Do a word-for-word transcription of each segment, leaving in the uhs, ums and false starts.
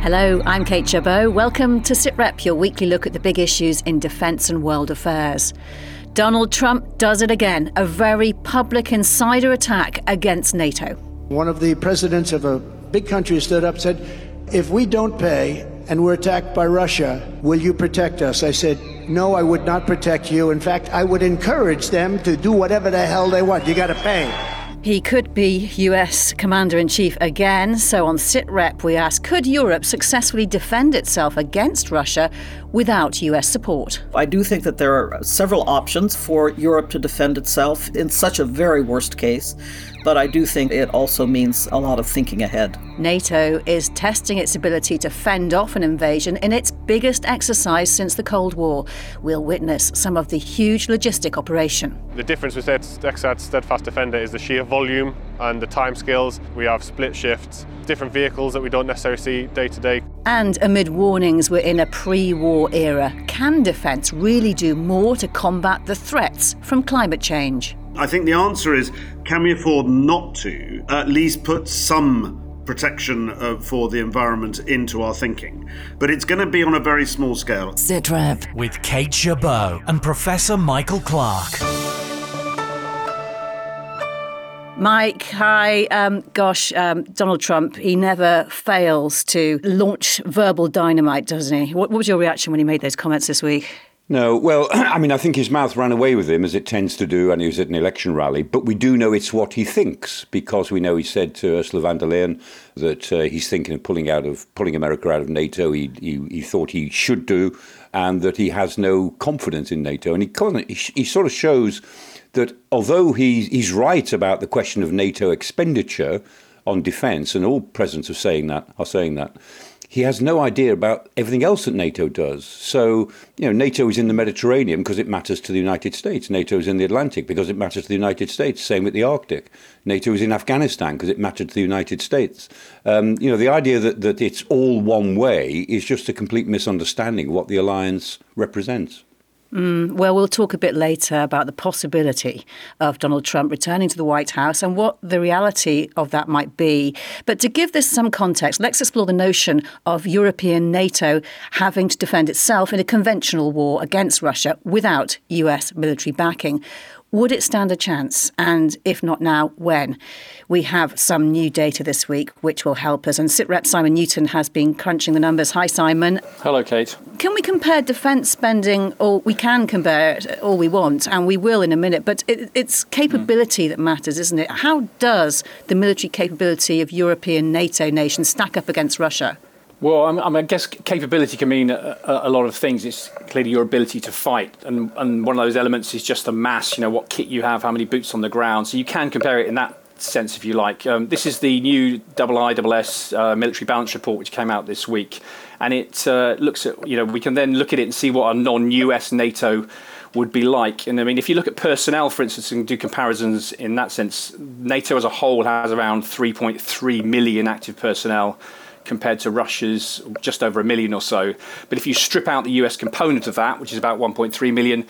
Hello, I'm Kate Chabot. Welcome to SITREP, your weekly look at the big issues in defence and world affairs. Donald Trump does it again, a very public insider attack against NATO. One of the presidents of a big country stood up and said, if we don't pay and we're attacked by Russia, will you protect us? I said, no, I would not protect you. In fact, I would encourage them to do whatever the hell they want. You got to pay. He could be U S Commander-in-Chief again, so on SITREP we asked, could Europe successfully defend itself against Russia without U S support? I do think that there are several options for Europe to defend itself in such a very worst case, but I do think it also means a lot of thinking ahead. NATO is testing its ability to fend off an invasion in its biggest exercise since the Cold War. We'll witness some of the huge logistic operation. The difference with X A D's Steadfast Defender is the sheer volume and the timescales. We have split shifts, different vehicles that we don't necessarily see day to day. And amid warnings we're in a pre-war era, can defence really do more to combat the threats from climate change? I think the answer is, can we afford not to at least put some protection uh, for the environment into our thinking? But it's going to be on a very small scale. SITREP with Kate Chabot and Professor Michael Clarke. Mike, hi. Um, gosh, um, Donald Trump, he never fails to launch verbal dynamite, doesn't he? What, what was your reaction when he made those comments this week? No, well, I mean, I think his mouth ran away with him, as it tends to do, and he was at an election rally. But we do know it's what he thinks, because we know he said to Ursula von der Leyen that uh, he's thinking of pulling out of pulling America out of NATO. He, he he thought he should do, and that he has no confidence in NATO. And he he, he sort of shows that although he, he's right about the question of NATO expenditure on defence, and all presidents are saying that are saying that. He has no idea about everything else that NATO does. So, you know, NATO is in the Mediterranean because it matters to the United States. NATO is in the Atlantic because it matters to the United States. Same with the Arctic. NATO is in Afghanistan because it mattered to the United States. Um, you know, the idea that, that it's all one way is just a complete misunderstanding of what the alliance represents. Mm, well, we'll talk a bit later about the possibility of Donald Trump returning to the White House and what the reality of that might be. But to give this some context, let's explore the notion of European NATO having to defend itself in a conventional war against Russia without U S military backing. Would it stand a chance? And if not now, when? We have some new data this week which will help us. And SITREP Simon Newton has been crunching the numbers. Hi, Simon. Hello, Kate. Can we compare defence spending, or we can compare it all we want, and we will in a minute, but it, it's capability mm. that matters, isn't it? How does the military capability of European NATO nations stack up against Russia? Well, I, mean, I guess capability can mean a, a lot of things. It's clearly your ability to fight. And, and one of those elements is just the mass, you know, what kit you have, how many boots on the ground. So you can compare it in that sense, if you like. Um, this is the new I I S S uh, military balance report, which came out this week. And it uh, looks at, you know, we can then look at it and see what a non-U S NATO would be like. And I mean, if you look at personnel, for instance, and do comparisons in that sense, NATO as a whole has around three point three million active personnel, compared to Russia's just over a million or so. But if you strip out the U S component of that, which is about one point three million,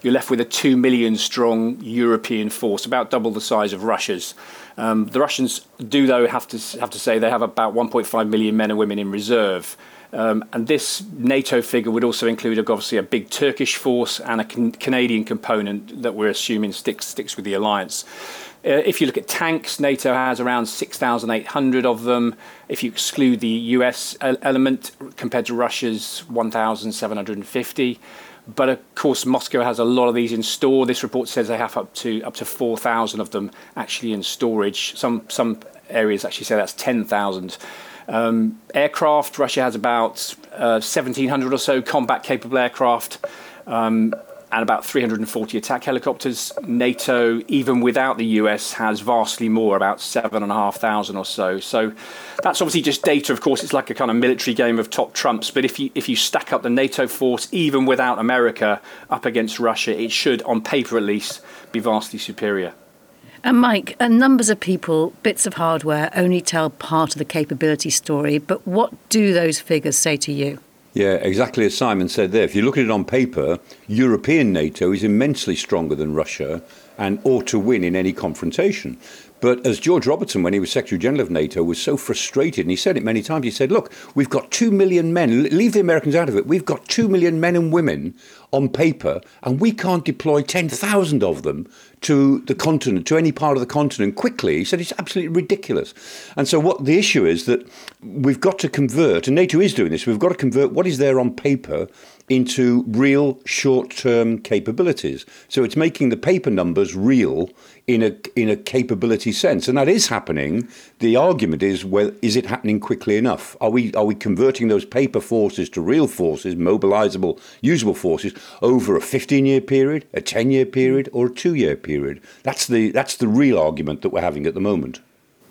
you're left with a two million strong European force, about double the size of Russia's. Um, the Russians do, though, have to have to say they have about one point five million men and women in reserve. Um, and this NATO figure would also include, obviously, a big Turkish force and a can- Canadian component that we're assuming sticks sticks with the alliance. Uh, if you look at tanks, NATO has around six thousand eight hundred of them. If you exclude the U S element compared to Russia's one thousand seven hundred fifty. But of course, Moscow has a lot of these in store. This report says they have up to up to four thousand of them actually in storage. Some some areas actually say that's ten thousand. Um, aircraft, Russia has about uh, seventeen hundred or so combat-capable aircraft. Um, and about three hundred forty attack helicopters. NATO, even without the U S, has vastly more, about seven thousand five hundred or so. So that's obviously just data. Of course, it's like a kind of military game of top trumps. But if you if you stack up the NATO force, even without America, up against Russia, it should, on paper at least, be vastly superior. And Mike, numbers of people, bits of hardware, only tell part of the capability story. But what do those figures say to you? Yeah, exactly as Simon said there. If you look at it on paper, European NATO is immensely stronger than Russia and ought to win in any confrontation. But as George Robertson, when he was Secretary General of NATO, was so frustrated, and he said it many times, he said, look, we've got two million men, leave the Americans out of it, we've got two million men and women on paper, and we can't deploy ten thousand of them to the continent, to any part of the continent quickly. He said it's absolutely ridiculous. And so what the issue is that we've got to convert, and NATO is doing this, we've got to convert what is there on paper into real short-term capabilities. So it's making the paper numbers real in a in a capability sense, and that is happening. The argument is, well, is it happening quickly enough? Are we are we converting those paper forces to real forces, mobilizable, usable forces, over a fifteen-year period, a ten-year period, or a two-year period? That's the that's the real argument that we're having at the moment.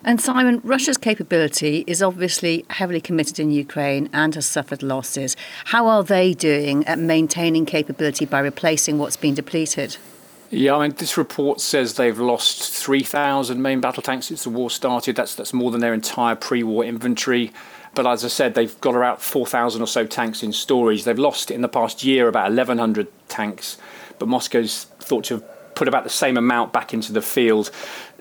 And Simon, Russia's capability is obviously heavily committed in Ukraine and has suffered losses. How are they doing at maintaining capability by replacing what's been depleted? Yeah, I mean, this report says they've lost three thousand main battle tanks since the war started. That's that's more than their entire pre-war inventory. But as I said, they've got about four thousand or so tanks in storage. They've lost in the past year about eleven hundred tanks, but Moscow's thought to have put about the same amount back into the field.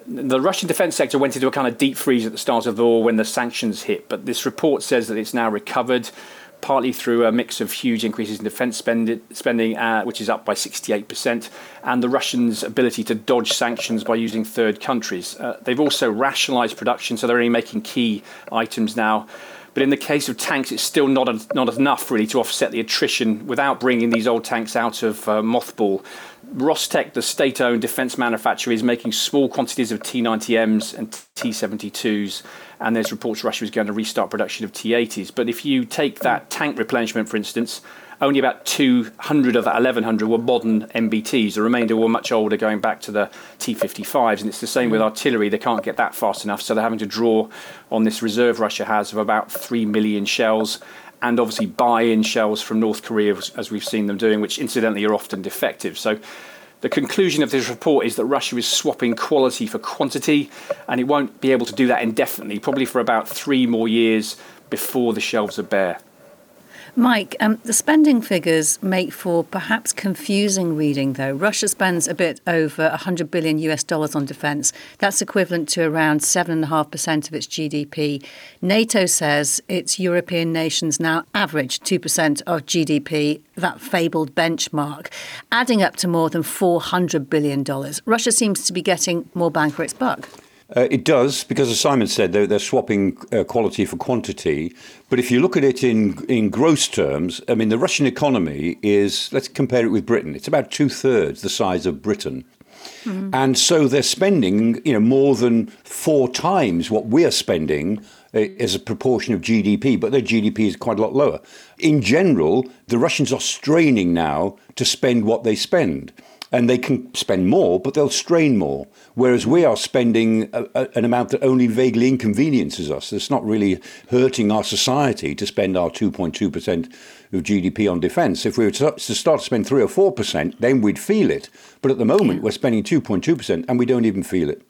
The Russian defence sector went into a kind of deep freeze at the start of the war when the sanctions hit, but this report says that it's now recovered, partly through a mix of huge increases in defence spend- spending, uh, which is up by sixty-eight percent, and the Russians' ability to dodge sanctions by using third countries. Uh, they've also rationalised production, so they're only making key items now. But in the case of tanks, it's still not a, not enough, really, to offset the attrition without bringing these old tanks out of uh, mothball. Rostec, the state-owned defence manufacturer, is making small quantities of T ninety Ms and T seventy-twos, and there's reports Russia is going to restart production of T eighties. But if you take that tank replenishment, for instance, only about two hundred of that eleven hundred were modern M B Ts. The remainder were much older, going back to the T fifty-fives. And it's the same with artillery. They can't get that fast enough, so they're having to draw on this reserve Russia has of about three million shells, and obviously buy-in shells from North Korea, as we've seen them doing, which incidentally are often defective. So the conclusion of this report is that Russia is swapping quality for quantity, and it won't be able to do that indefinitely, probably for about three more years before the shelves are bare. Mike, um, the spending figures make for perhaps confusing reading, though. Russia spends a bit over one hundred billion US dollars on defence. That's equivalent to around seven point five percent of its G D P. NATO says its European nations now average two percent of G D P, that fabled benchmark, adding up to more than four hundred billion dollars. Russia seems to be getting more bang for its buck. Uh, it does, because as Simon said, they're, they're swapping uh, quality for quantity. But if you look at it in in gross terms, I mean, the Russian economy is, let's compare it with Britain, it's about two-thirds the size of Britain. Mm-hmm. And so they're spending, you know, more than four times what we're spending as a proportion of G D P, but their G D P is quite a lot lower. In general, the Russians are straining now to spend what they spend. And they can spend more, but they'll strain more, whereas we are spending a, a, an amount that only vaguely inconveniences us. It's not really hurting our society to spend our two point two percent of G D P on defence. If we were to start to spend three or four percent, then we'd feel it. But at the moment, we're spending two point two percent and we don't even feel it.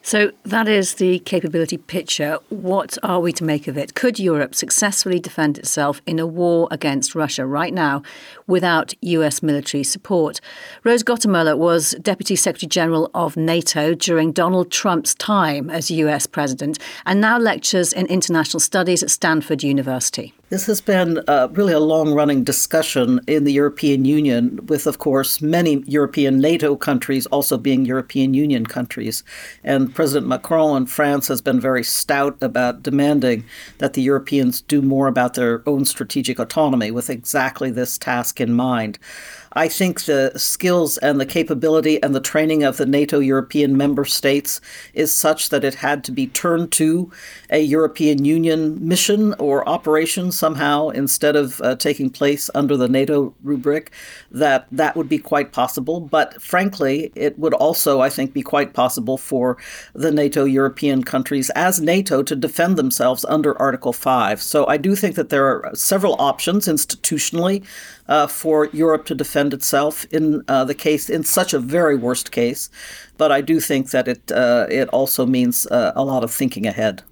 So that is the capability picture. What are we to make of it? Could Europe successfully defend itself in a war against Russia right now without U S military support? Rose Gottemoeller was Deputy Secretary General of NATO during Donald Trump's time as U S President and now lectures in international studies at Stanford University. This has been uh, really a long-running discussion in the European Union with, of course, many European NATO countries also being European Union countries. And President Macron in France has been very stout about demanding that the Europeans do more about their own strategic autonomy with exactly this task in mind. I think the skills and the capability and the training of the NATO European member states is such that it had to be turned to a European Union mission or operation somehow instead of uh, taking place under the NATO rubric, that that would be quite possible. But frankly, it would also, I think, be quite possible for the NATO European countries as NATO to defend themselves under Article five. So I do think that there are several options institutionally uh, for Europe to defend itself in uh, the case, in such a very worst case. But I do think that it, uh, it also means uh, a lot of thinking ahead.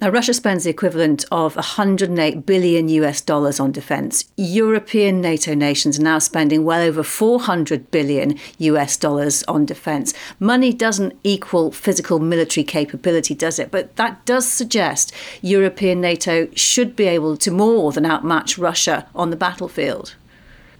Now, Russia spends the equivalent of one hundred eight billion US dollars on defence. European NATO nations are now spending well over four hundred billion US dollars on defence. Money doesn't equal physical military capability, does it? But that does suggest European NATO should be able to more than outmatch Russia on the battlefield.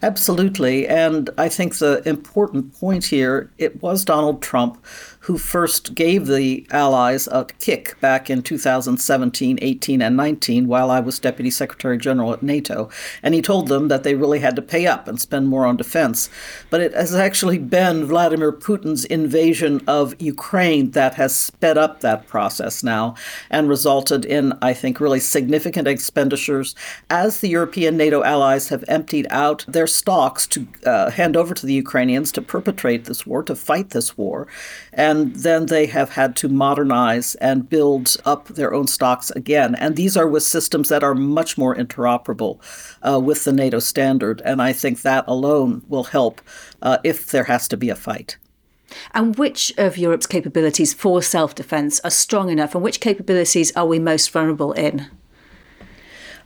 Absolutely. And I think the important point here, it was Donald Trump who first gave the Allies a kick back in two thousand seventeen, eighteen, and nineteen while I was Deputy Secretary General at NATO. And he told them that they really had to pay up and spend more on defense. But it has actually been Vladimir Putin's invasion of Ukraine that has sped up that process now and resulted in, I think, really significant expenditures as the European NATO allies have emptied out their stocks to uh, hand over to the Ukrainians to perpetrate this war, to fight this war. And And then they have had to modernize and build up their own stocks again. And these are with systems that are much more interoperable uh, with the NATO standard. And I think that alone will help uh, if there has to be a fight. And which of Europe's capabilities for self-defense are strong enough, and which capabilities are we most vulnerable in?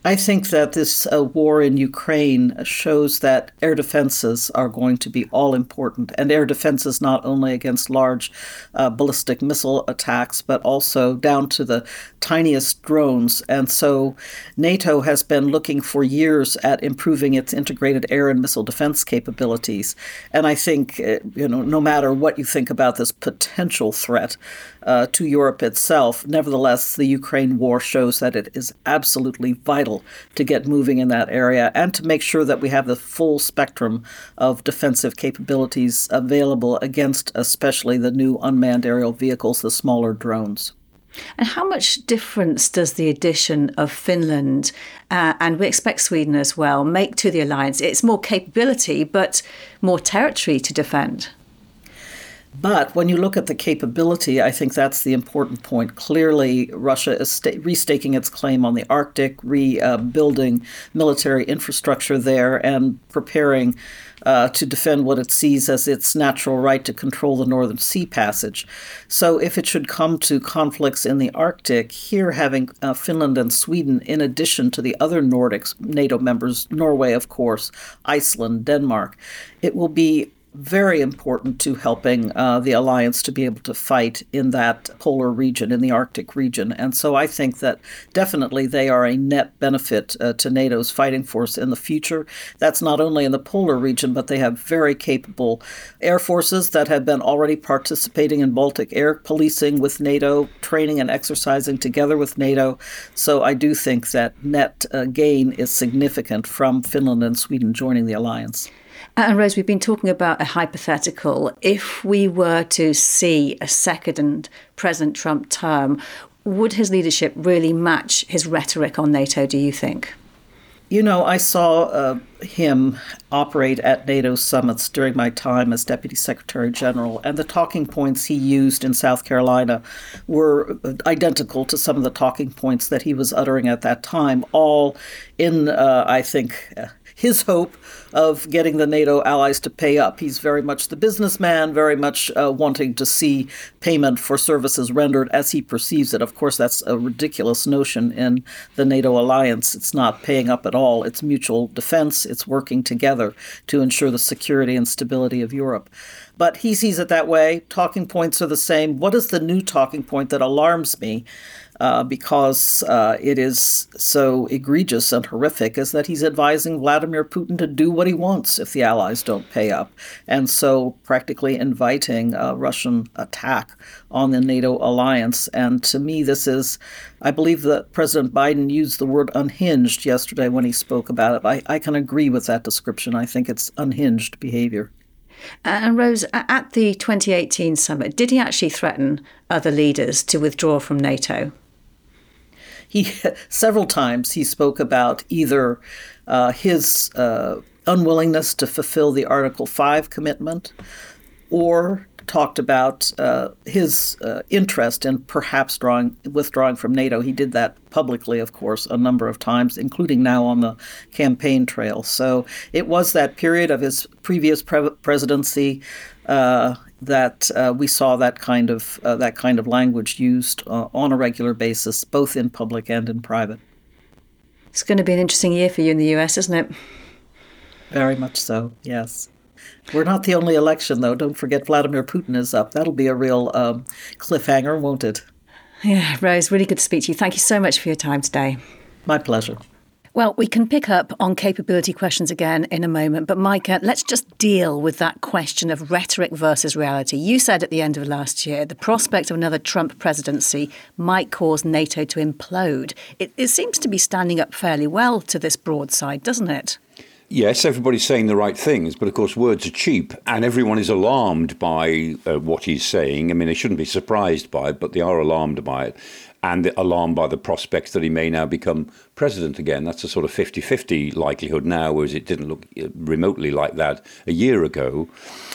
I think that this uh, war in Ukraine shows that air defenses are going to be all important, and air defenses not only against large uh, ballistic missile attacks, but also down to the tiniest drones. And so NATO has been looking for years at improving its integrated air and missile defense capabilities. And I think, you know, no matter what you think about this potential threat uh, to Europe itself, nevertheless, the Ukraine war shows that it is absolutely vital to get moving in that area and to make sure that we have the full spectrum of defensive capabilities available against especially the new unmanned aerial vehicles, the smaller drones. And how much difference does the addition of Finland, uh, and we expect Sweden as well, make to the alliance? It's more capability, but more territory to defend. But when you look at the capability, I think that's the important point. Clearly, Russia is st- restaking its claim on the Arctic, rebuilding uh, military infrastructure there and preparing uh, to defend what it sees as its natural right to control the Northern Sea Passage. So if it should come to conflicts in the Arctic, here having uh, Finland and Sweden, in addition to the other Nordics, NATO members, Norway, of course, Iceland, Denmark, it will be very important to helping uh, the alliance to be able to fight in that polar region, in the Arctic region. And so I think that definitely they are a net benefit uh, to NATO's fighting force in the future. That's not only in the polar region, but they have very capable air forces that have been already participating in Baltic air policing with NATO, training and exercising together with NATO. So I do think that net uh, gain is significant from Finland and Sweden joining the alliance. And Rose, we've been talking about a hypothetical. If we were to see a second President Trump term, would his leadership really match his rhetoric on NATO, do you think? You know, I saw uh, him operate at NATO summits during my time as Deputy Secretary General, and the talking points he used in South Carolina were identical to some of the talking points that he was uttering at that time, all in, uh, I think, uh, his hope of getting the NATO allies to pay up. He's very much the businessman, very much uh, wanting to see payment for services rendered as he perceives it. Of course, that's a ridiculous notion in the NATO alliance. It's not paying up at all. It's mutual defense. It's working together to ensure the security and stability of Europe. But he sees it that way. Talking points are the same. What is the new talking point that alarms me? Uh, because uh, it is so egregious and horrific, is that he's advising Vladimir Putin to do what he wants if the allies don't pay up, and so practically inviting a Russian attack on the NATO alliance. And to me, this is, I believe that President Biden used the word unhinged yesterday when he spoke about it. I, I can agree with that description. I think it's unhinged behavior. And Rose, at the twenty eighteen summit, did he actually threaten other leaders to withdraw from NATO? He several times he spoke about either uh, his uh, unwillingness to fulfill the Article five commitment or talked about uh, his uh, interest in perhaps drawing, withdrawing from NATO. He did that publicly, of course, a number of times, including now on the campaign trail. So it was that period of his previous pre- presidency uh, that uh, we saw that kind of uh, that kind of language used uh, on a regular basis, both in public and in private. It's going to be an interesting year for you in the U S, isn't it? Very much so, yes. We're not the only election, though. Don't forget Vladimir Putin is up. That'll be a real um, cliffhanger, won't it? Yeah, Rose, really good to speak to you. Thank you so much for your time today. My pleasure. Well, we can pick up on capability questions again in a moment. But, Micah, let's just deal with that question of rhetoric versus reality. You said at the end of last year the prospect of another Trump presidency might cause NATO to implode. It, it seems to be standing up fairly well to this broadside, doesn't it? Yes, everybody's saying the right things, but of course words are cheap and everyone is alarmed by uh, what he's saying. I mean, they shouldn't be surprised by it, but they are alarmed by it, and they're alarmed by the prospects that he may now become president again. That's a sort of fifty-fifty likelihood now, whereas it didn't look remotely like that a year ago.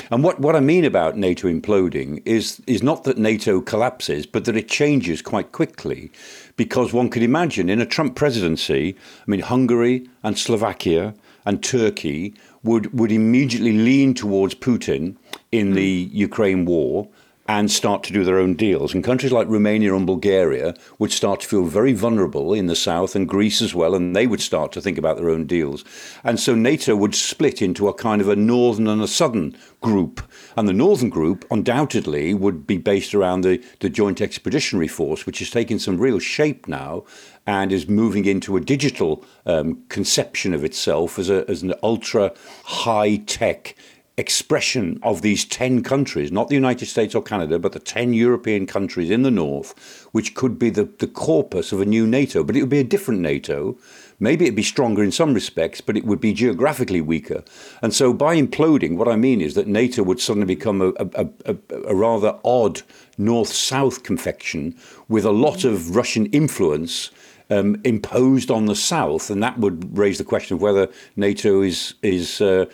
And what, what I mean about NATO imploding is, is not that NATO collapses, but that it changes quite quickly, because one could imagine in a Trump presidency, I mean, Hungary and Slovakia and Turkey would, would immediately lean towards Putin in the Ukraine war and start to do their own deals. And countries like Romania and Bulgaria would start to feel very vulnerable in the south, and Greece as well, and they would start to think about their own deals. And so NATO would split into a kind of a northern and a southern group. And the northern group undoubtedly would be based around the, the Joint Expeditionary Force, which has taken some real shape now and is moving into a digital um, conception of itself as, a, as an ultra high-tech expression of these ten countries, not the United States or Canada, but the ten European countries in the north, which could be the, the corpus of a new NATO. But it would be a different NATO. Maybe it'd be stronger in some respects, but it would be geographically weaker. And so by imploding, what I mean is that NATO would suddenly become a, a, a, a rather odd north-south confection with a lot of Russian influence Um, imposed on the south, and that would raise the question of whether NATO is is uh,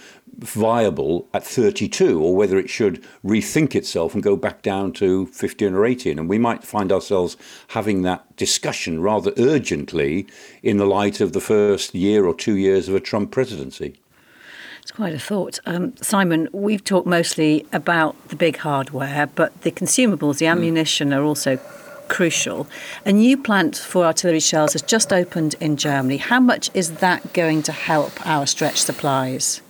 viable at thirty-two, or whether it should rethink itself and go back down to fifteen or eighteen. And we might find ourselves having that discussion rather urgently in the light of the first year or two years of a Trump presidency. It's quite a thought. Um, Simon, we've talked mostly about the big hardware, but the consumables, the ammunition, mm. are also crucial. A new plant for artillery shells has just opened in Germany. How much is that going to help our stretched supplies?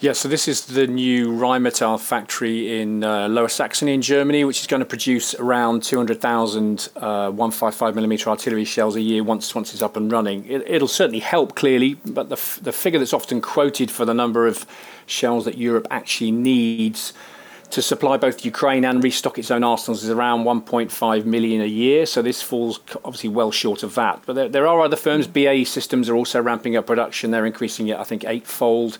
Yeah, so this is the new Rheinmetall factory in uh, Lower Saxony in Germany, which is going to produce around two hundred thousand uh, one fifty-five millimeter artillery shells a year once once it's up and running. It, it'll certainly help, clearly, but the, f- the figure that's often quoted for the number of shells that Europe actually needs to supply both Ukraine and restock its own arsenals is around one point five million a year. So this falls obviously well short of that. But there, there are other firms. B A E Systems are also ramping up production. They're increasing it, I think, eightfold.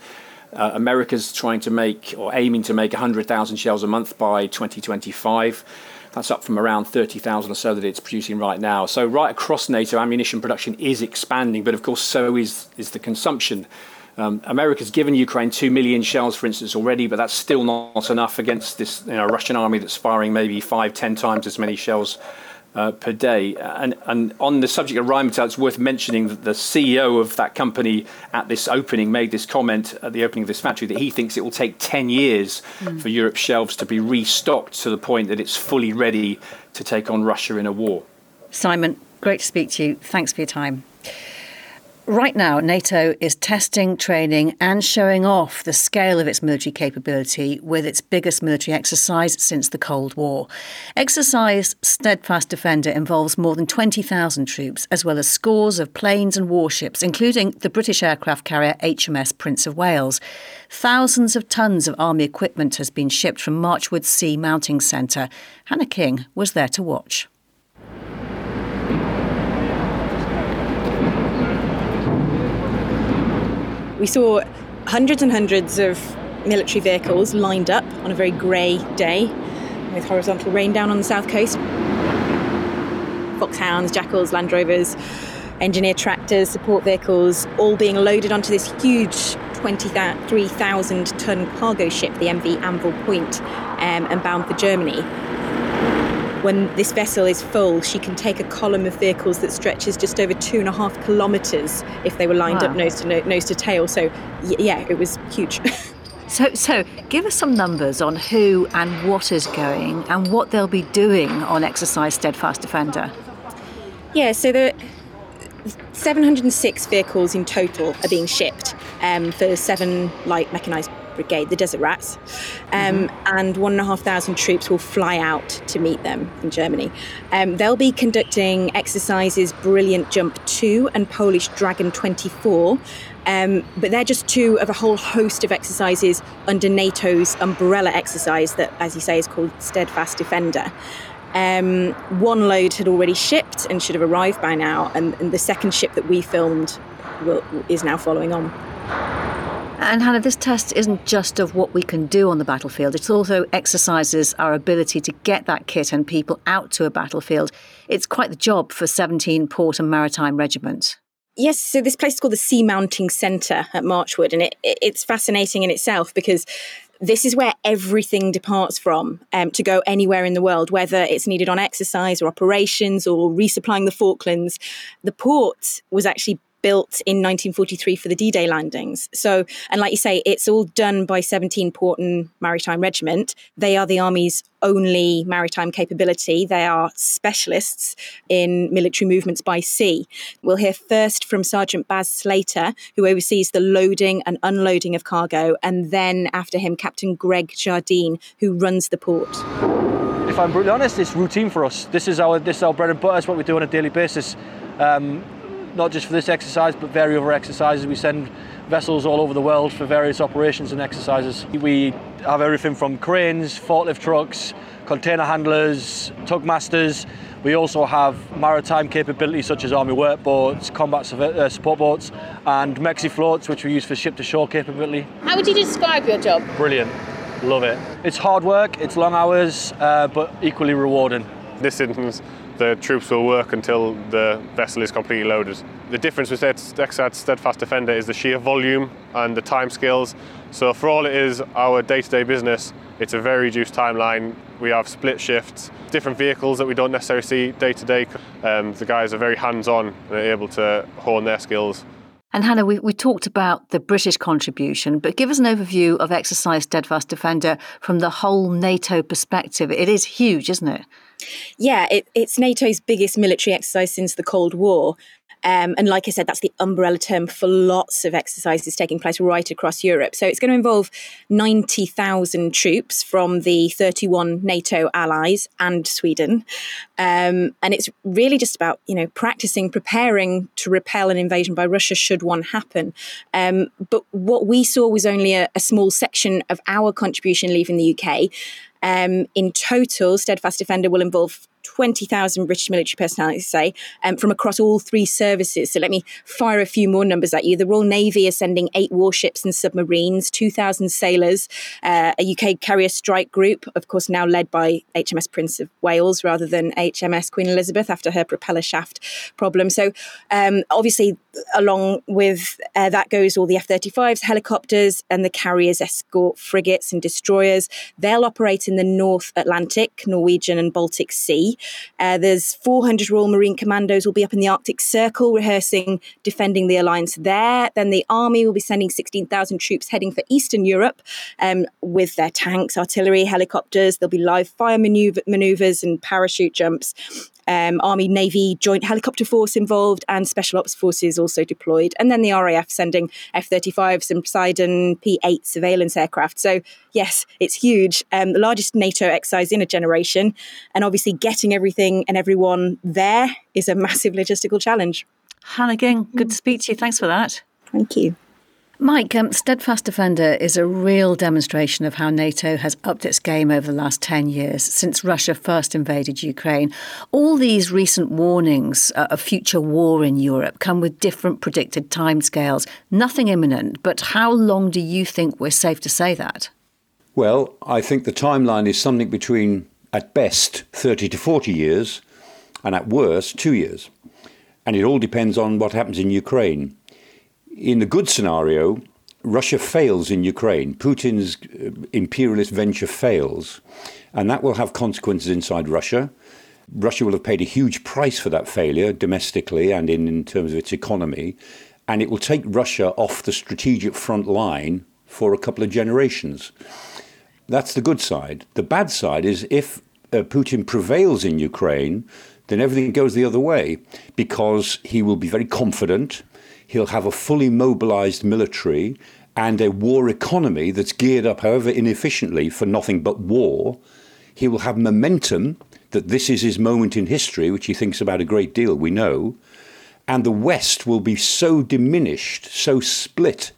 Uh, America's trying to make, or aiming to make, one hundred thousand shells a month by twenty twenty-five. That's up from around thirty thousand or so that it's producing right now. So right across NATO, ammunition production is expanding, but of course so is, is the consumption. Um, America's given Ukraine two million shells, for instance, already, but that's still not enough against this you know, Russian army that's firing maybe five, ten times as many shells uh, per day. And, and on the subject of Rheinmetall, it's worth mentioning that the C E O of that company at this opening made this comment at the opening of this factory that he thinks it will take ten years mm. for Europe's shelves to be restocked to the point that it's fully ready to take on Russia in a war. Simon, great to speak to you. Thanks for your time. Right now, NATO is testing, training and showing off the scale of its military capability with its biggest military exercise since the Cold War. Exercise Steadfast Defender involves more than twenty thousand troops, as well as scores of planes and warships, including the British aircraft carrier H M S Prince of Wales. Thousands of tons of army equipment has been shipped from Marchwood Sea Mounting Centre. Hannah King was there to watch. We saw hundreds and hundreds of military vehicles lined up on a very grey day with horizontal rain down on the south coast. Foxhounds, Jackals, Land Rovers, engineer tractors, support vehicles, all being loaded onto this huge twenty-three thousand tonne cargo ship, the M V Anvil Point, um, and bound for Germany. When this vessel is full, she can take a column of vehicles that stretches just over two and a half kilometres if they were lined wow. up nose to, no, nose to tail. So, y- yeah, it was huge. so, so give us some numbers on who and what is going and what they'll be doing on Exercise Steadfast Defender. Yeah, so the seven hundred six vehicles in total are being shipped um, for seven light mechanised brigade, the Desert Rats, um, mm-hmm. and one and a half thousand troops will fly out to meet them in Germany. Um, they'll be conducting exercises Brilliant Jump two and Polish Dragon twenty-four, um, but they're just two of a whole host of exercises under NATO's umbrella exercise that, as you say, is called Steadfast Defender. Um, one load had already shipped and should have arrived by now, and, and the second ship that we filmed will, is now following on. And Hannah, this test isn't just of what we can do on the battlefield, it also exercises our ability to get that kit and people out to a battlefield. It's quite the job for seventeen Port and Maritime Regiment. Yes, so this place is called the Sea Mounting Centre at Marchwood, and it, it, it's fascinating in itself because this is where everything departs from um, to go anywhere in the world, whether it's needed on exercise or operations or resupplying the Falklands. The port was actually built in nineteen forty-three for the D-Day landings. So, and like you say, it's all done by seventeen Port and Maritime Regiment. They are the Army's only maritime capability. They are specialists in military movements by sea. We'll hear first from Sergeant Baz Slater, who oversees the loading and unloading of cargo, and then after him, Captain Greg Jardine, who runs the port. If I'm brutally honest, it's routine for us. This is our, this is our bread and butter. It's what we do on a daily basis. Um, Not just for this exercise, but various other exercises. We send vessels all over the world for various operations and exercises. We have everything from cranes, forklift trucks, container handlers, tug masters. We also have maritime capabilities such as army work boats, combat support boats, and Mexi floats, which we use for ship-to-shore capability. How would you describe your job? Brilliant. Love it. It's hard work, it's long hours, uh, but equally rewarding. This instance, the troops will work until the vessel is completely loaded. The difference with Exercise Steadfast Defender is the sheer volume and the time scales. So for all it is our day-to-day business, it's a very reduced timeline. We have split shifts, different vehicles that we don't necessarily see day-to-day. Um, the guys are very hands-on and are able to hone their skills. And Hannah, we, we talked about the British contribution, but give us an overview of Exercise Steadfast Defender from the whole NATO perspective. It is huge, isn't it? Yeah, it, it's NATO's biggest military exercise since the Cold War. Um, and like I said, that's the umbrella term for lots of exercises taking place right across Europe. So it's going to involve ninety thousand troops from the thirty-one NATO allies and Sweden. Um, and it's really just about, you know, practicing, preparing to repel an invasion by Russia should one happen. Um, but what we saw was only a, a small section of our contribution leaving the U K. Um, in total, Steadfast Defender will involve twenty thousand British military personnel, as say, um, from across all three services. So let me fire a few more numbers at you. The Royal Navy is sending eight warships and submarines, two thousand sailors, uh, a U K carrier strike group, of course now led by H M S Prince of Wales rather than H M S Queen Elizabeth after her propeller shaft problem. So um, obviously along with uh, that goes all the F thirty-fives, helicopters and the carriers, escort frigates and destroyers. They'll operate in the North Atlantic, Norwegian and Baltic Sea. Uh, there's four hundred Royal Marine Commandos will be up in the Arctic Circle rehearsing defending the alliance there. Then the Army will be sending sixteen thousand troops heading for Eastern Europe um, with their tanks, artillery, helicopters. There'll be live fire maneuver- manoeuvres and parachute jumps. Um, Army, Navy, Joint Helicopter Force involved and Special Ops Forces also deployed. And then the R A F sending F thirty-fives and Poseidon P eight surveillance aircraft. So, yes, it's huge. Um, the largest NATO exercise in a generation. And obviously getting everything and everyone there is a massive logistical challenge. Hannah King, good to speak to you. Thanks for that. Thank you. Mike, um, Steadfast Defender is a real demonstration of how NATO has upped its game over the last ten years, since Russia first invaded Ukraine. All these recent warnings uh, of future war in Europe come with different predicted timescales. Nothing imminent, but how long do you think we're safe to say that? Well, I think the timeline is something between, at best, thirty to forty years, and at worst, two years. And it all depends on what happens in Ukraine. In the good scenario, Russia fails in Ukraine, Putin's imperialist venture fails, and that will have consequences inside Russia. Russia will have paid a huge price for that failure domestically and in, in terms of its economy, and it will take Russia off the strategic front line for a couple of generations. That's the good side. The bad side is if uh, Putin prevails in Ukraine, then everything goes the other way, because he will be very confident, he'll have a fully mobilized military and a war economy that's geared up, however inefficiently, for nothing but war. He will have momentum that this is his moment in history, which he thinks about a great deal, we know. And the West will be so diminished, so split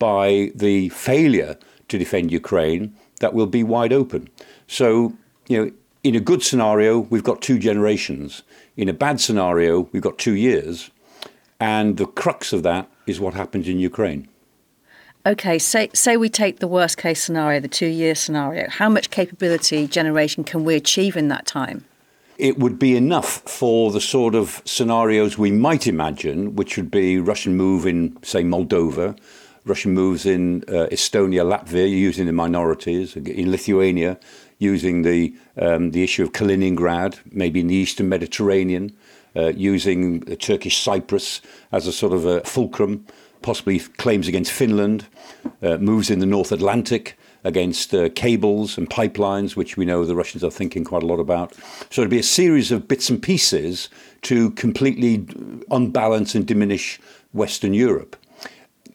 by the failure to defend Ukraine, that will be wide open. So, you know, in a good scenario, we've got two generations. In a bad scenario, we've got two years. And the crux of that is what happens in Ukraine. Okay, say say we take the worst case scenario, the two-year scenario. How much capability generation can we achieve in that time? It would be enough for the sort of scenarios we might imagine, which would be Russian move in, say, Moldova, Russian moves in uh, Estonia, Latvia, using the minorities, in Lithuania, using the um, the issue of Kaliningrad, maybe in the Eastern Mediterranean, uh, using Turkish Cyprus as a sort of a fulcrum, possibly claims against Finland, uh, moves in the North Atlantic against uh, cables and pipelines, which we know the Russians are thinking quite a lot about. So it'd be a series of bits and pieces to completely unbalance and diminish Western Europe.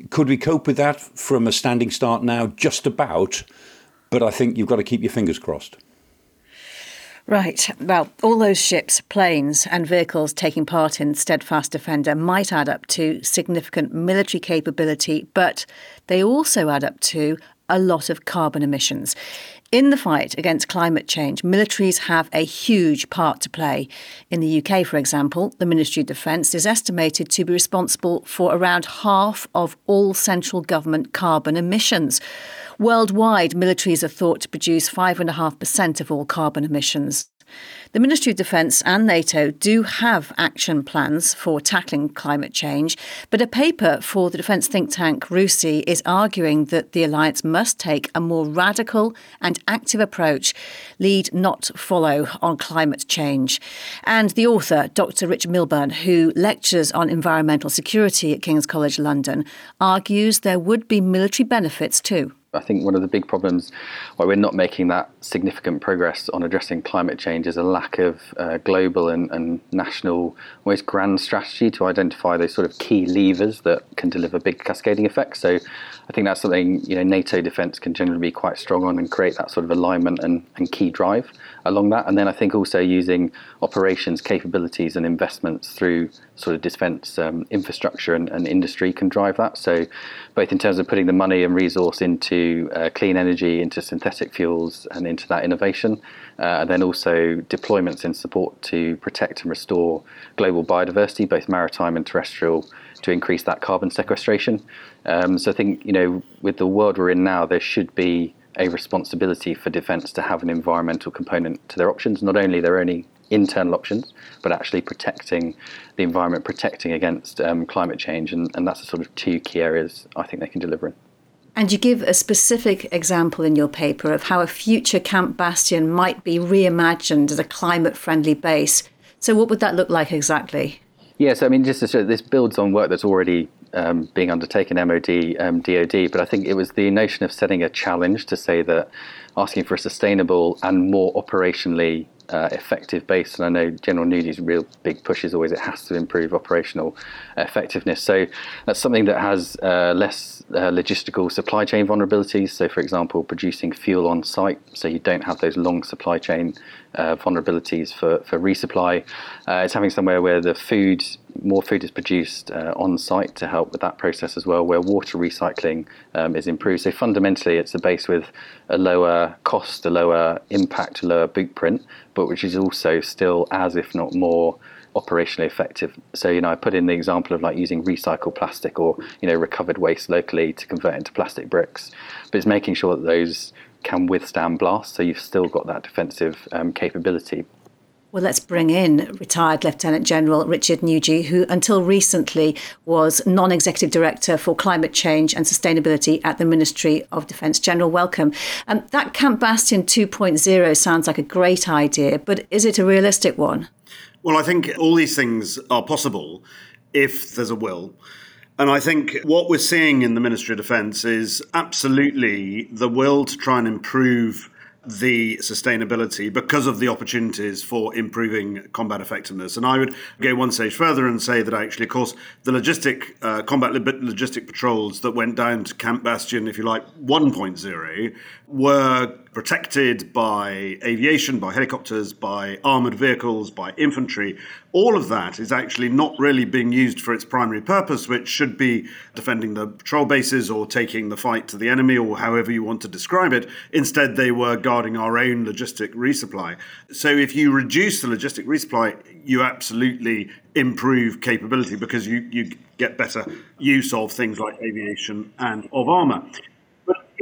Could we cope with that from a standing start now? Just about, but I think you've got to keep your fingers crossed. Right. Well, all those ships, planes and vehicles taking part in Steadfast Defender might add up to significant military capability, but they also add up to a lot of carbon emissions. In the fight against climate change, militaries have a huge part to play. In the U K, for example, the Ministry of Defence is estimated to be responsible for around half of all central government carbon emissions. Worldwide, militaries are thought to produce five point five percent of all carbon emissions. The Ministry of Defence and NATO do have action plans for tackling climate change, but a paper for the defence think tank RUSI is arguing that the alliance must take a more radical and active approach, lead not follow, on climate change. And the author, Doctor Rich Milburn, who lectures on environmental security at King's College London, argues there would be military benefits too. I think one of the big problems why we're not making that significant progress on addressing climate change is a lack of uh, global and, and national, almost grand strategy to identify those sort of key levers that can deliver big cascading effects. So I think that's something, you know, NATO defence can generally be quite strong on and create that sort of alignment and, and key drive along that. And then I think also using operations, capabilities and investments through sort of defence um, infrastructure and, and industry can drive that. So both in terms of putting the money and resource into Uh, clean energy, into synthetic fuels and into that innovation, uh, and then also deployments in support to protect and restore global biodiversity, both maritime and terrestrial, to increase that carbon sequestration. Um, so I think, you know, with the world we're in now, there should be a responsibility for defence to have an environmental component to their options, not only their only internal options, but actually protecting the environment, protecting against um, climate change, and, and that's the sort of two key areas I think they can deliver in. And you give a specific example in your paper of how a future Camp Bastion might be reimagined as a climate-friendly base. So what would that look like exactly? Yeah, so I mean, just to show, this builds on work that's already um, being undertaken, M O D, um, D O D, but I think it was the notion of setting a challenge to say that asking for a sustainable and more operationally Uh, effective base, and I know General Nugee's real big push is always it has to improve operational effectiveness. So that's something that has uh, less uh, logistical supply chain vulnerabilities. So, for example, producing fuel on site, so you don't have those long supply chain uh, vulnerabilities for for resupply. Uh, it's having somewhere where the food, more food is produced uh, on site to help with that process as well. Where water recycling um, is improved. So fundamentally, it's a base with a lower cost, a lower impact, a lower footprint, but which is also still as, if not more, operationally effective. So, you know, I put in the example of like using recycled plastic or, you know, recovered waste locally to convert into plastic bricks, but it's making sure that those can withstand blast. So you've still got that defensive um, capability. Well, let's bring in retired Lieutenant General Richard Nugee, who until recently was non-executive director for climate change and sustainability at the Ministry of Defence. General, welcome. Um, that Camp Bastion two point oh sounds like a great idea, but is it a realistic one? Well, I think all these things are possible if there's a will. And I think what we're seeing in the Ministry of Defence is absolutely the will to try and improve the sustainability because of the opportunities for improving combat effectiveness. And I would go one stage further and say that actually, of course, the logistic uh, combat logistic patrols that went down to Camp Bastion, if you like, one point oh, were protected by aviation, by helicopters, by armoured vehicles, by infantry. All of that is actually not really being used for its primary purpose, which should be defending the patrol bases or taking the fight to the enemy or however you want to describe it. Instead, they were guarding our own logistic resupply. So if you reduce the logistic resupply, you absolutely improve capability because you, you get better use of things like aviation and of armour.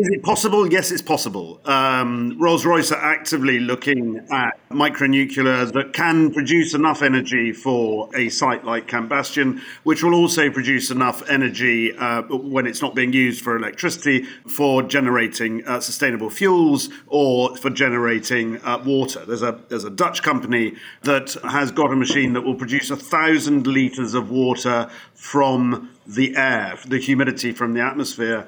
Is it possible? Yes, it's possible. Um, Rolls-Royce are actively looking at micronuclears that can produce enough energy for a site like Camp Bastion, which will also produce enough energy uh, when it's not being used for electricity, for generating uh, sustainable fuels or for generating uh, water. There's a there's a Dutch company that has got a machine that will produce a thousand litres of water from the air, the humidity from the atmosphere,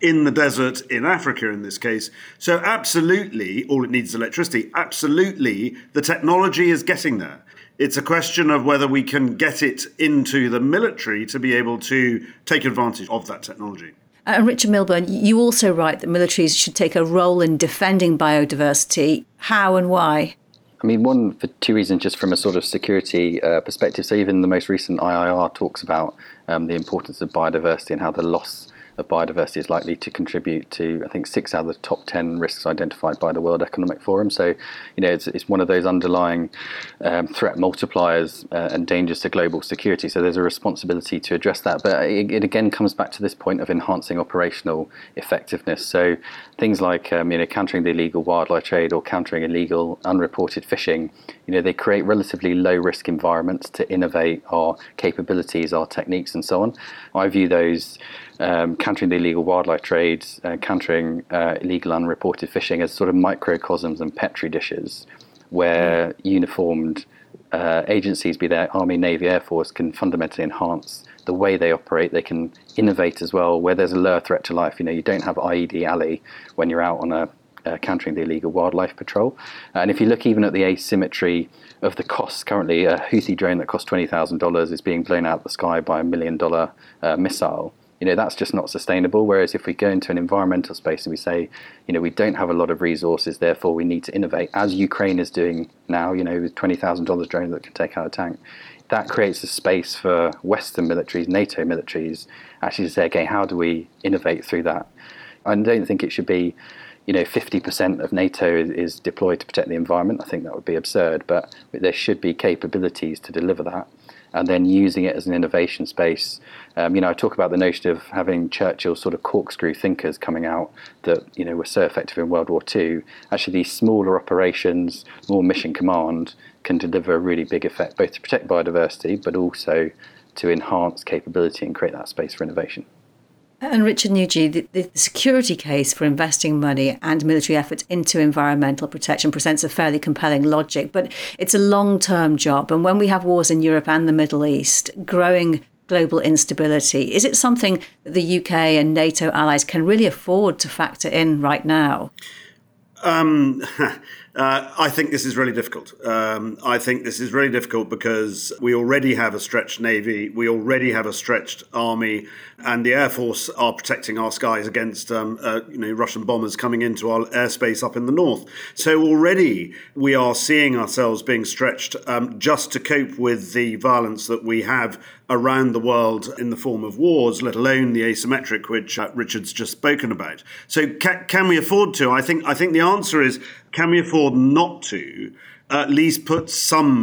in the desert, in Africa in this case. So absolutely, all it needs is electricity. Absolutely, the technology is getting there. It's a question of whether we can get it into the military to be able to take advantage of that technology. Uh, Richard Milburn, you also write that militaries should take a role in defending biodiversity. How and why? I mean, one, for two reasons, just from a sort of security uh, perspective. So even the most recent I I R talks about um, the importance of biodiversity and how the loss of biodiversity is likely to contribute to, I think, six out of the top ten risks identified by the World Economic Forum. So, you know, it's, it's one of those underlying um, threat multipliers uh, and dangers to global security. So there's a responsibility to address that. But it, it again comes back to this point of enhancing operational effectiveness. So things like, um, you know, countering the illegal wildlife trade or countering illegal unreported fishing, you know, they create relatively low risk environments to innovate our capabilities, our techniques and so on. I view those Um, countering the illegal wildlife trade, uh, countering uh, illegal unreported fishing as sort of microcosms and petri dishes where uniformed uh, agencies, be they Army, Navy, Air Force, can fundamentally enhance the way they operate. They can innovate as well where there's a lower threat to life. You know, you don't have I E D alley when you're out on a Uh, countering the illegal wildlife patrol. And if you look even at the asymmetry of the costs currently, a Houthi drone that costs twenty thousand dollars is being blown out of the sky by a million dollar uh, missile. You know, that's just not sustainable. Whereas if we go into an environmental space and we say, you know, we don't have a lot of resources, therefore we need to innovate, as Ukraine is doing now, you know, with twenty thousand dollars drone that can take out a tank, that creates a space for Western militaries, NATO militaries, actually to say, okay, how do we innovate through that? I don't think it should be, you know, fifty percent of NATO is, is deployed to protect the environment. I think that would be absurd, but there should be capabilities to deliver that. And then using it as an innovation space. Um, you know, I talk about the notion of having Churchill sort of corkscrew thinkers coming out that, you know, were so effective in World War Two. Actually, these smaller operations, more mission command, can deliver a really big effect, both to protect biodiversity, but also to enhance capability and create that space for innovation. And Richard Nugee, the, the security case for investing money and military efforts into environmental protection presents a fairly compelling logic, but it's a long-term job. And when we have wars in Europe and the Middle East, growing global instability, is it something that the U K and NATO allies can really afford to factor in right now? Um, uh, I think this is really difficult. Um, I think this is really difficult because we already have a stretched Navy, we already have a stretched Army, and the Air Force are protecting our skies against um, uh, you know, Russian bombers coming into our airspace up in the north. So already we are seeing ourselves being stretched um, just to cope with the violence that we have around the world in the form of wars, let alone the asymmetric, which uh, Richard's just spoken about. So ca- can we afford to? I think I think the answer is, can we afford not to at least put some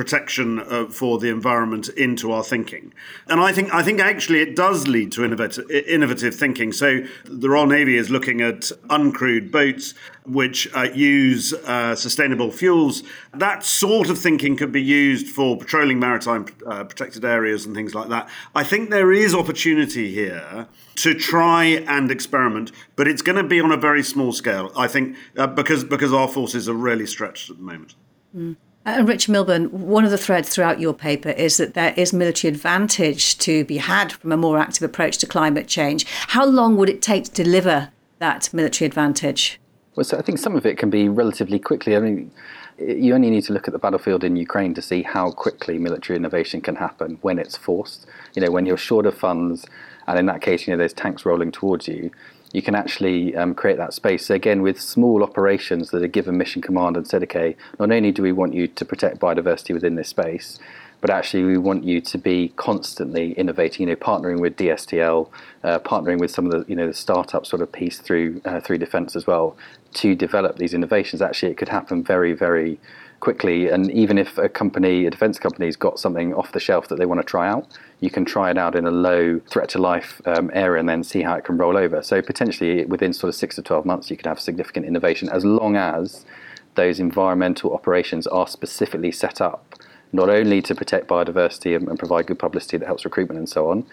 protection uh, for the environment into our thinking. And I think I think actually it does lead to innovative, innovative thinking. So the Royal Navy is looking at uncrewed boats which uh, use uh, sustainable fuels. That sort of thinking could be used for patrolling maritime uh, protected areas and things like that. I think there is opportunity here to try and experiment, but it's going to be on a very small scale, I think, uh, because, because our forces are really stretched at the moment. Mm. And Rich Milburn, one of the threads throughout your paper is that there is military advantage to be had from a more active approach to climate change. How long would it take to deliver that military advantage? Well, so I think some of it can be relatively quickly. I mean, you only need to look at the battlefield in Ukraine to see how quickly military innovation can happen when it's forced. You know, when you're short of funds, and in that case, you know, there's tanks rolling towards you, you can actually um, create that space. So again, with small operations that are given mission command and said, okay, not only do we want you to protect biodiversity within this space, but actually we want you to be constantly innovating, you know, partnering with D S T L, uh, partnering with some of the, you know, the startup sort of piece through uh, through defence as well, to develop these innovations. Actually, it could happen very, very quickly. And even if a company, a defence company, has got something off the shelf that they want to try out, you can try it out in a low threat to life um, area and then see how it can roll over. So potentially within sort of six to twelve months, you could have significant innovation, as long as those environmental operations are specifically set up not only to protect biodiversity and, and provide good publicity that helps recruitment and so on,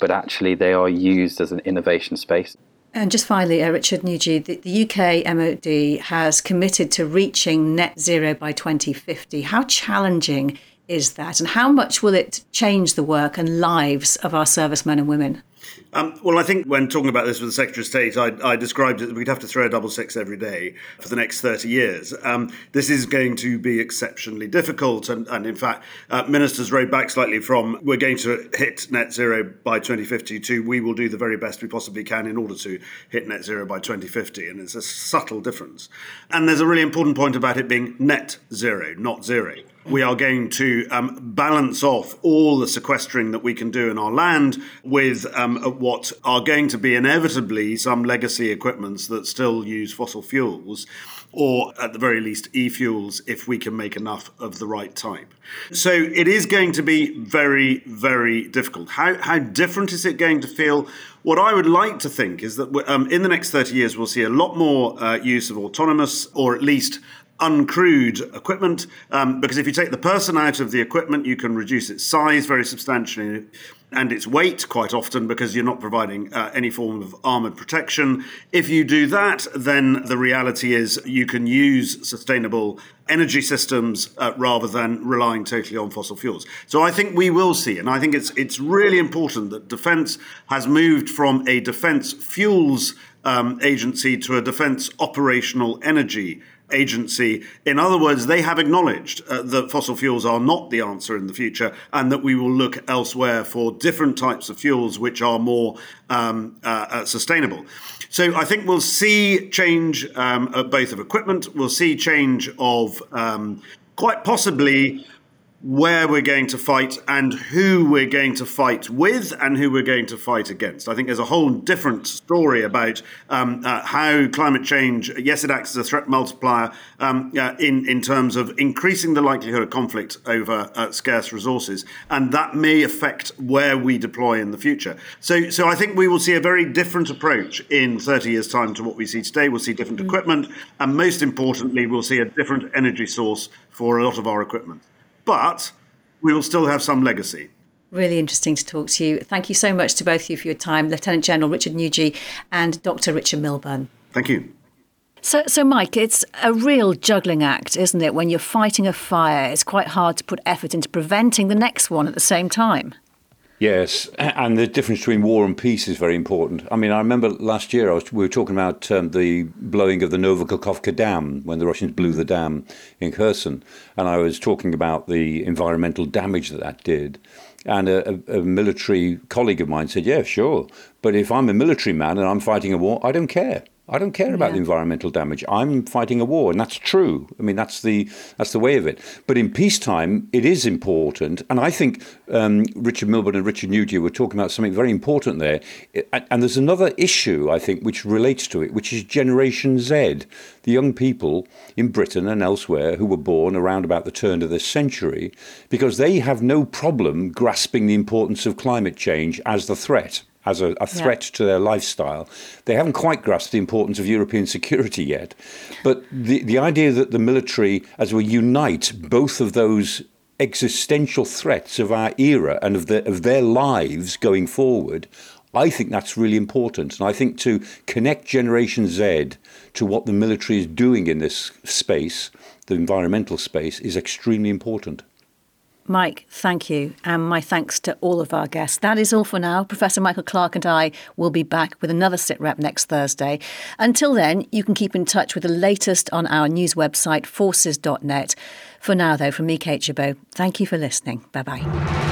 but actually they are used as an innovation space. And just finally, uh, Richard Nugee, the, the U K M O D has committed to reaching net zero by twenty fifty. How challenging is that, and how much will it change the work and lives of our servicemen and women? Um, well, I think when talking about this with the Secretary of State, I, I described it that we'd have to throw a double six every day for the next thirty years. Um, this is going to be exceptionally difficult. And, and in fact, uh, ministers rode back slightly from we're going to hit net zero by twenty fifty to we will do the very best we possibly can in order to hit net zero by twenty fifty. And it's a subtle difference. And there's a really important point about it being net zero, not zero. We are going to um, balance off all the sequestering that we can do in our land with um, what are going to be inevitably some legacy equipments that still use fossil fuels, or at the very least e-fuels if we can make enough of the right type. So it is going to be very, very difficult. How, how different is it going to feel? What I would like to think is that um, in the next thirty years, we'll see a lot more uh, use of autonomous, or at least uncrewed equipment, um, because if you take the person out of the equipment, you can reduce its size very substantially and its weight quite often, because you're not providing uh, any form of armoured protection. If you do that, then the reality is you can use sustainable energy systems uh, rather than relying totally on fossil fuels. So I think we will see, and I think it's it's really important that defence has moved from a defence fuels um, agency to a defence operational energy agency. In other words, they have acknowledged uh, that fossil fuels are not the answer in the future, and that we will look elsewhere for different types of fuels which are more um, uh, uh, sustainable. So I think we'll see change um, uh, both of equipment, we'll see change of um, quite possibly where we're going to fight and who we're going to fight with and who we're going to fight against. I think there's a whole different story about um, uh, how climate change, yes, it acts as a threat multiplier um, uh, in, in terms of increasing the likelihood of conflict over uh, scarce resources, and that may affect where we deploy in the future. So so I think we will see a very different approach in thirty years' time to what we see today. We'll see different mm-hmm. equipment, and most importantly, we'll see a different energy source for a lot of our equipment. But we will still have some legacy. Really interesting to talk to you. Thank you so much to both of you for your time, Lieutenant General Richard Nugee and Doctor Richard Milburn. Thank you. So, so Mike, it's a real juggling act, isn't it? When you're fighting a fire, it's quite hard to put effort into preventing the next one at the same time. Yes, and the difference between war and peace is very important. I mean, I remember last year I was, we were talking about um, the blowing of the Novokovka Dam, when the Russians blew the dam in Kherson, and I was talking about the environmental damage that that did. And a, a military colleague of mine said, yeah, sure, but if I'm a military man and I'm fighting a war, I don't care. I don't care about yeah. the environmental damage. I'm fighting a war, and that's true. I mean, that's the that's the way of it. But in peacetime, it is important. And I think um, Richard Milburn and Richard Nugee were talking about something very important there. And, and there's another issue, I think, which relates to it, which is Generation Z, the young people in Britain and elsewhere who were born around about the turn of this century, because they have no problem grasping the importance of climate change as the threat. as a, a threat yeah. to their lifestyle. They haven't quite grasped the importance of European security yet. But the, the idea that the military, as we unite both of those existential threats of our era and of, the, of their lives going forward, I think that's really important. And I think to connect Generation Z to what the military is doing in this space, the environmental space, is extremely important. Mike, thank you. And my thanks to all of our guests. That is all for now. Professor Michael Clarke and I will be back with another SITREP next Thursday. Until then, you can keep in touch with the latest on our news website, forces dot net. For now, though, from me, Kate Chabot, thank you for listening. Bye-bye.